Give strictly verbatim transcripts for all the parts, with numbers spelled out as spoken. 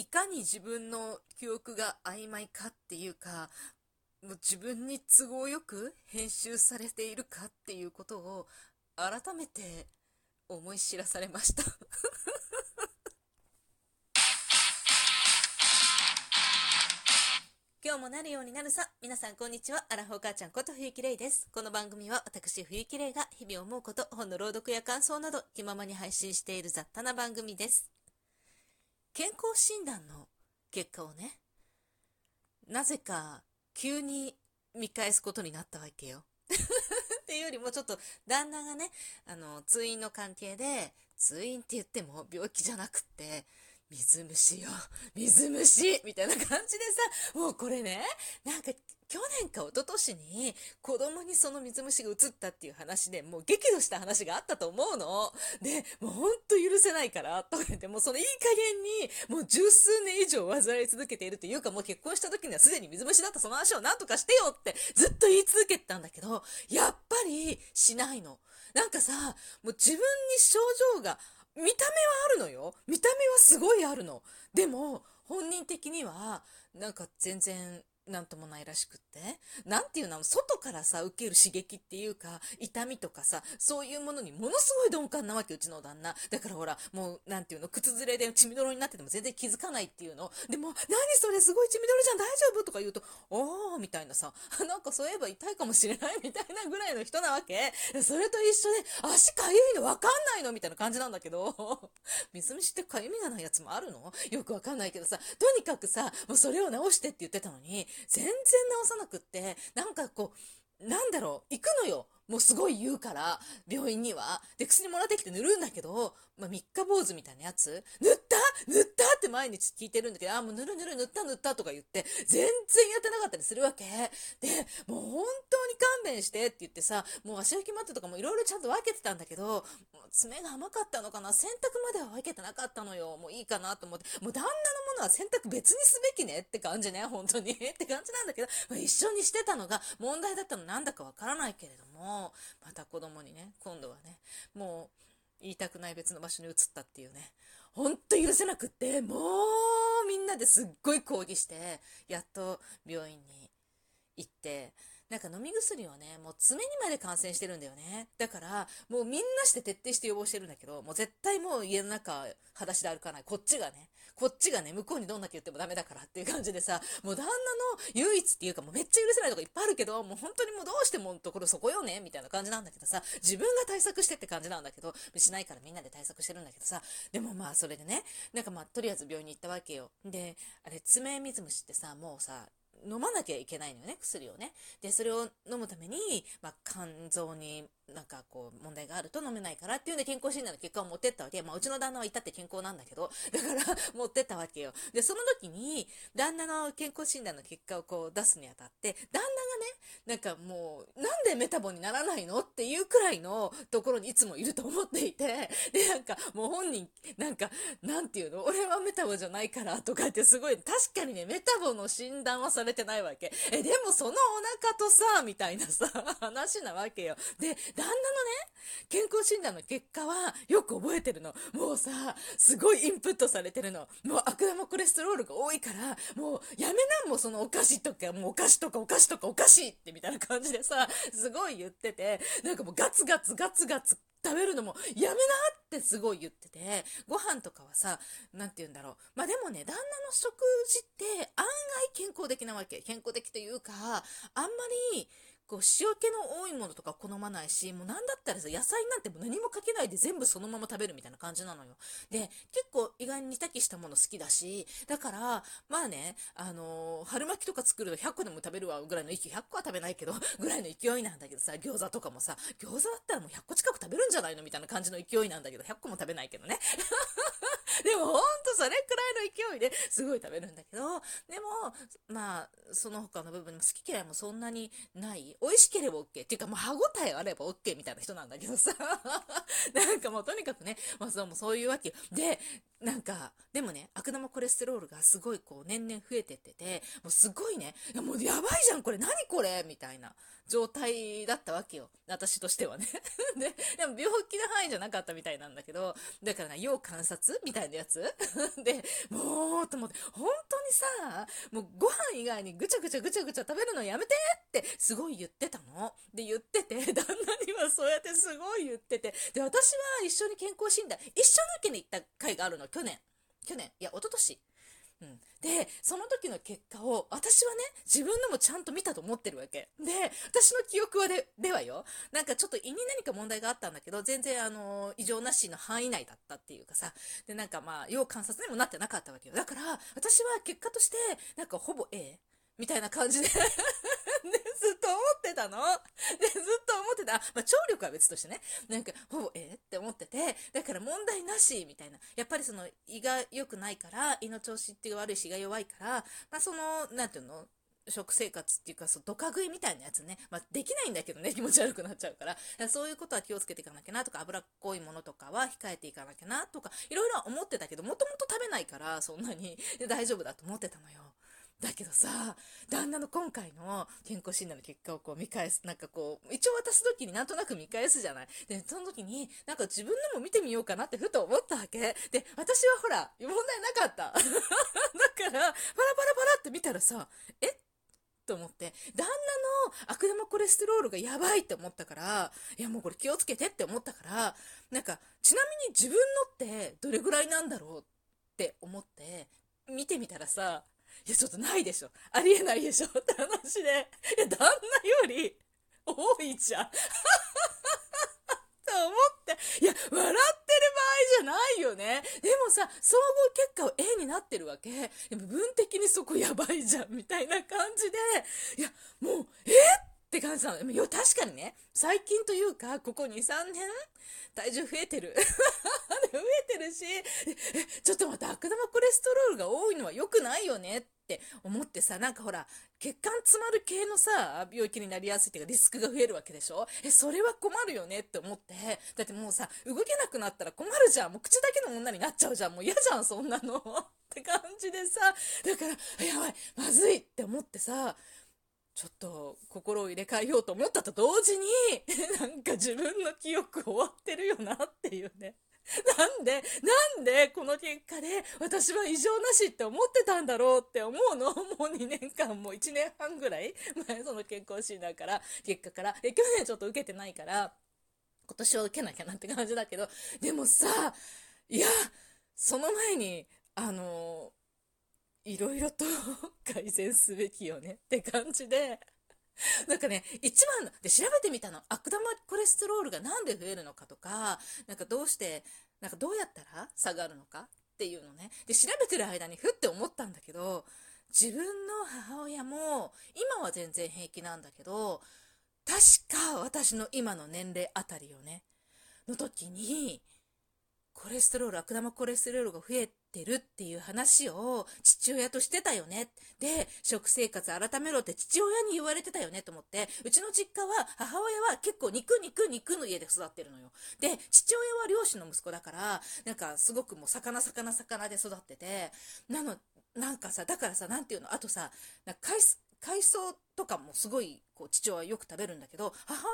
いかに自分の記憶が曖昧かっていうか、もう自分に都合よく編集されているかっていうことを改めて思い知らされました今日もなるようになるさ。皆さんこんにちは。アラフォー母ちゃんこと冬木玲です。この番組は私冬木玲が日々思うこと、本の朗読や感想など気ままに配信している雑多な番組です。健康診断の結果をね、なぜか急に見返すことになったわけよっていうよりも、ちょっと旦那がね、あの通院の関係で、通院って言っても病気じゃなくって水虫よ、水虫みたいな感じでさ、もうこれね、なんか去年か一昨年に子供にその水虫が移ったっていう話で、もう激怒した話があったと思うの。で、もうほんと許せないから、とか言って、もうそのいい加減に、もう十数年以上患い続けているというか、もう結婚した時にはすでに水虫だったその話をなんとかしてよってずっと言い続けてたんだけど、やっぱりしないの。なんかさ、もう自分に症状が、見た目はあるのよ。見た目はすごいあるの。でも、本人的には、なんか全然、なんともないらしくって、なんていうの、外からさ受ける刺激っていうか痛みとかさ、そういうものにものすごい鈍感なわけ、うちの旦那だから。ほら、もうなんていうの、靴ずれで血みどろになってても全然気づかないっていうので、も何それすごい血みどろじゃん、大丈夫とか言うと、おーみたいなさ、なんかそういえば痛いかもしれないみたいなぐらいの人なわけ。それと一緒で、足かゆいのわかんないのみたいな感じなんだけど水虫ってかゆみがないやつもあるの、よくわかんないけどさ、とにかくさ、もうそれを直してって言ってたのに全然治さなくって、なんかこう、なんだろう、行くのよ、もうすごい言うから病院には。で、薬もらってきて塗るんだけど、まあ、三日坊主みたいなやつ、塗った塗ったって毎日聞いてるんだけど、あもう塗る塗る塗った塗ったとか言って全然やってなかったりするわけで、もう本当に勘弁してって言ってさ、もう足拭きマットとかもいろいろちゃんと分けてたんだけど、爪が甘かったのかな、洗濯までは分けてなかったのよ。もういいかなと思って、もう旦那のものは洗濯別にすべきねって感じね、本当にって感じなんだけど、まあ、一緒にしてたのが問題だったのなんだかわからないけれども、また子供にね、今度はね、もう言いたくない別の場所に移ったっていうね、ほんと許せなくって、もうみんなですっごい抗議して、やっと病院に行って、なんか飲み薬はね、もう爪にまで感染してるんだよね。だからもうみんなして徹底して予防してるんだけど、もう絶対もう家の中裸足で歩かない、こっちがねこっちがね向こうにどんだけ言ってもダメだからっていう感じでさ、もう旦那の唯一っていうか、もうめっちゃ許せないとこいっぱいあるけど、もう本当にもうどうしてものところそこよねみたいな感じなんだけどさ、自分が対策してって感じなんだけど、しないからみんなで対策してるんだけどさ、でもまあそれでね、なんかまあとりあえず病院に行ったわけよ。で、あれ爪水虫ってさ、もうさ飲まなきゃいけないのよね、薬をね。で、それを飲むために、まあ、肝臓になんかこう問題があると飲めないからっていうんで、健康診断の結果を持ってったわけ。まあ、うちの旦那は至って健康なんだけど、だから持ってったわけよ。で、その時に旦那の健康診断の結果をこう出すにあたって、旦那がね、なんかもうなんでメタボにならないのっていうくらいのところにいつもいると思っていて、で、なんかもう本人なんかなんていうの、俺はメタボじゃないからとかって、すごい確かにね、メタボの診断はされてないわけ。え、でもそのお腹とさみたいなさ話なわけよ。で、旦那のね健康診断の結果はよく覚えてるの。もうさ、すごいインプットされてるの。もう悪玉コレステロールが多いから、もうやめな、もうそのお菓子とか、もうお菓子とかお菓子とかお菓子ってみたいな感じでさ、すごい言ってて、なんかもうガツガツガツガツ食べるのもやめなってすごい言ってて、ご飯とかはさ、なんて言うんだろう、まあでもね、旦那の食事って案外健康的なわけ。健康的というか、あんまりこう塩気の多いものとか好まないし、もうなんだったらさ、野菜なんてもう何もかけないで全部そのまま食べるみたいな感じなのよ。で、結構意外に煮炊きしたもの好きだし、だからまあね、あのー、春巻きとか作るとひゃっこでも食べるわぐらいの勢い、ひゃっこは食べないけどぐらいの勢いなんだけどさ、餃子とかもさ、餃子だったらもうひゃっこ近く食べるんじゃないのみたいな感じの勢いなんだけど、ひゃっこも食べないけどねでもほんとそれくらいの勢いですごい食べるんだけど、でもまあその他の部分も好き嫌いもそんなにない、美味しければ OK っていうか、もう歯ごたえあれば OK みたいな人なんだけどさなんかもうとにかくね、まあ、そう、もうそういうわけで、なんかでもね、悪玉コレステロールがすごいこう年々増えてってて、もうすごいね、いやもうやばいじゃんこれ、何これみたいな状態だったわけよ、私としてはねで, でも病気の範囲じゃなかったみたいなんだけど、だからな、要観察みたいなやつでもうと思って本当にさもうご飯以外にぐちゃぐちゃぐちゃぐちゃ食べるのやめてってすごい言ってたので言ってて旦那にはそうやってすごい言っててで私は一緒に健康診断一緒の家に行った回があるの去年去年いや一昨年うん、でその時の結果を私はね自分のもちゃんと見たと思ってるわけで私の記憶は で, ではよなんかちょっと胃に何か問題があったんだけど全然あの異常なしの範囲内だったっていうかさでなんかまあ要観察にもなってなかったわけよだから私は結果としてなんかほぼ A みたいな感じで。ね、ずっと思ってたの、ね、ずっと思ってた、まあ、聴力は別としてねなんかほぼえー、って思っててだから問題なしみたいなやっぱりその胃が良くないから胃の調子っていう悪いし胃が弱いから、まあ、そのなんていうの食生活っていうかそうドカ食いみたいなやつね、まあ、できないんだけどね気持ち悪くなっちゃうから、だからそういうことは気をつけていかなきゃなとか脂っこいものとかは控えていかなきゃなとかいろいろ思ってたけどもともと食べないからそんなに大丈夫だと思ってたのよだけどさ、旦那の今回の健康診断の結果をこう見返す、なんかこう、一応渡す時になんとなく見返すじゃない。で、その時に、なんか自分のも見てみようかなってふと思ったわけ。で、私はほら、問題なかった。だから、パラパラパラって見たらさ、えと思って、旦那の悪玉コレステロールがやばいって思ったから、いやもうこれ気をつけてって思ったから、なんか、ちなみに自分のってどれぐらいなんだろうって思って、見てみたらさ、いやちょっとないでしょありえないでしょって話でいや旦那より多いじゃんと思っていや笑ってる場合じゃないよねでもさ総合結果を A になってるわけでも部分的にそこやばいじゃんみたいな感じでいやもうえって感じなのよ確かにね最近というかここ に,さん 年体重増えてる増えてるしえちょっとまた悪玉コレステロールが多いのは良くないよねって思ってさなんかほら血管詰まる系のさ病気になりやすいっていうかリスクが増えるわけでしょえそれは困るよねって思ってだってもうさ動けなくなったら困るじゃんもう口だけの女になっちゃうじゃんもう嫌じゃんそんなのって感じでさだからやばいまずいって思ってさちょっと心を入れ替えようと思ったと同時になんか自分の記憶終わってるよなっていうねなんでなんでこの結果で私は異常なしって思ってたんだろうって思うのもうにねんかんもういちねんはんぐらい前その健康診断から結果からえ去年ちょっと受けてないから今年は受けなきゃなって感じだけどでもさいやその前にあのいろいろと改善すべきよねって感じでなんかね、一番で調べてみたの悪玉コレステロールがなんで増えるのかとか、なんかどうしてなんかどうやったら下がるのかっていうのねで調べてる間にふって思ったんだけど自分の母親も今は全然平気なんだけど確か私の今の年齢あたりよねの時にコレステロール悪玉コレステロールが増えててるっていう話を父親としてたよねで食生活改めろって父親に言われてたよねと思ってうちの実家は母親は結構肉肉肉の家で育ってるのよで父親は漁師の息子だからなんかすごくもう魚魚魚で育っててなのなんかさだからさなんていうのあとさなんか海水海藻とかもすごいこう父親よく食べるんだけど母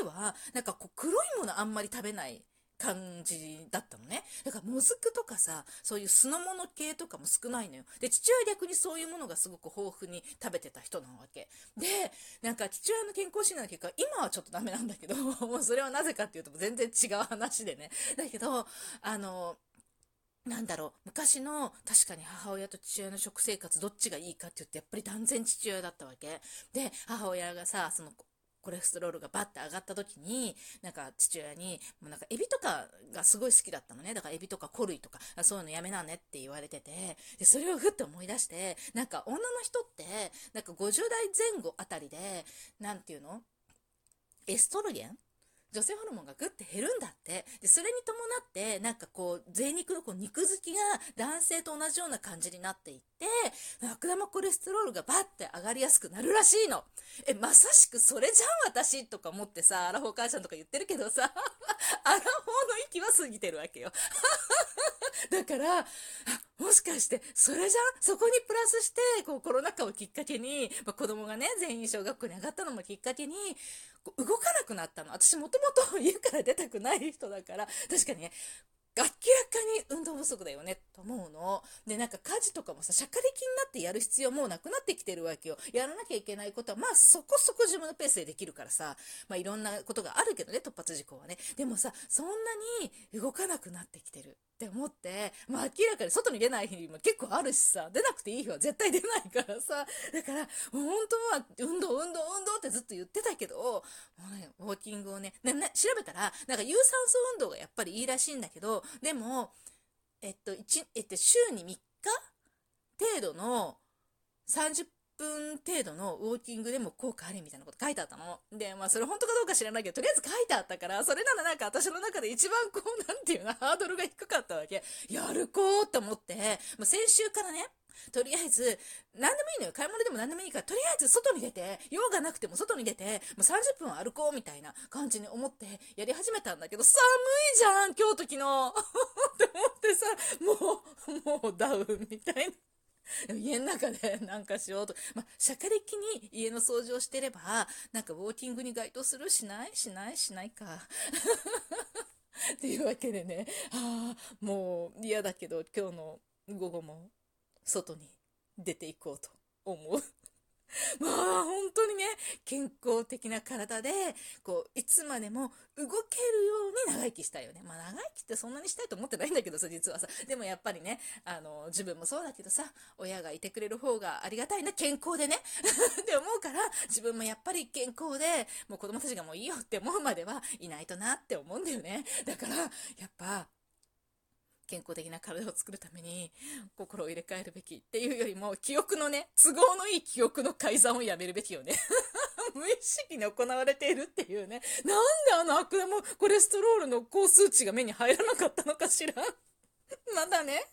親の家はなんかこう黒いものあんまり食べない感じだったのねだからもずくとかさそういう酢の物系とかも少ないのよで父親逆にそういうものがすごく豊富に食べてた人なわけでなんか父親の健康診断の結果今はちょっとダメなんだけどもうそれはなぜかっていうと全然違う話でねだけどあのなんだろう昔の確かに母親と父親の食生活どっちがいいかって言ってやっぱり断然父親だったわけで母親がさそのコレステロールがバッて上がった時になんか父親にもうなんかエビとかがすごい好きだったのねだからエビとかコ類とかそういうのやめなねって言われててでそれをふって思い出してなんか女の人ってなんかごじゅうだいぜん後あたりでなんていうのエストロゲン女性ホルモンがぐって減るんだってでそれに伴ってなんかこう贅肉のこう肉付きが男性と同じような感じになっていって悪玉コレステロールがバッて上がりやすくなるらしいのえまさしくそれじゃん私とか思ってさアラフォー母ちゃんとか言ってるけどさアラフォーの域は過ぎてるわけよだからあもしかしてそれじゃんそこにプラスしてこうコロナ禍をきっかけに、まあ、子供がね全員小学校に上がったのもきっかけに動かなくなったの私もともと家から出たくない人だから確かにね明らかに運動不足だよねと思うので、なんか家事とかもさ、しゃかりきになってやる必要もうなくなってきてるわけよ。やらなきゃいけないことはまあそこそこ自分のペースでできるからさ、まあいろんなことがあるけどね、突発事故はね。でもさ、そんなに動かなくなってきてるって思って、まあ明らかに外に出ない日も結構あるしさ、出なくていい日は絶対出ないからさ、だから本当は運動運動運動ってずっと言ってたけど、もうね、ウォーキングをね、なな調べたらなんか有酸素運動がやっぱりいいらしいんだけど、でも、えっと、えっと、週にみっか程度のさんじゅっぷん程度のウォーキングでも効果ありみたいなこと書いてあったので、まあそれ本当かどうか知らないけど、とりあえず書いてあったから、それならなんか私の中で一番こうなんていうの、ハードルが低かったわけ。やるこーと思って、まあ、先週からね、とりあえず何でもいいのよ、買い物でも何でもいいから、とりあえず外に出て、用がなくても外に出て、もうさんじゅっぷんは歩こうみたいな感じに思ってやり始めたんだけど、寒いじゃん今日と昨日って思ってさ、もうもうダウンみたいな、家の中でなんかしようと、まあ、しゃかりきに家の掃除をしてればなんかウォーキングに該当するしないしないしないかっていうわけでね、ああもう嫌だけど今日の午後も外に出ていこうと思うまあ本当にね、健康的な体でこういつまでも動けるように長生きしたいよね。まあ長生きってそんなにしたいと思ってないんだけどさ、実はさ、でもやっぱりね、あの自分もそうだけどさ、親がいてくれる方がありがたいな、健康でねって思うから、自分もやっぱり健康でもう子供たちがもういいよって思うまではいないとなって思うんだよね。だからやっぱ健康的な体を作るために心を入れ替えるべきっていうよりも、記憶のね、都合のいい記憶の改ざんをやめるべきよね無意識に行われているっていうね。なんであの悪玉コレステロールの高数値が目に入らなかったのかしらまだね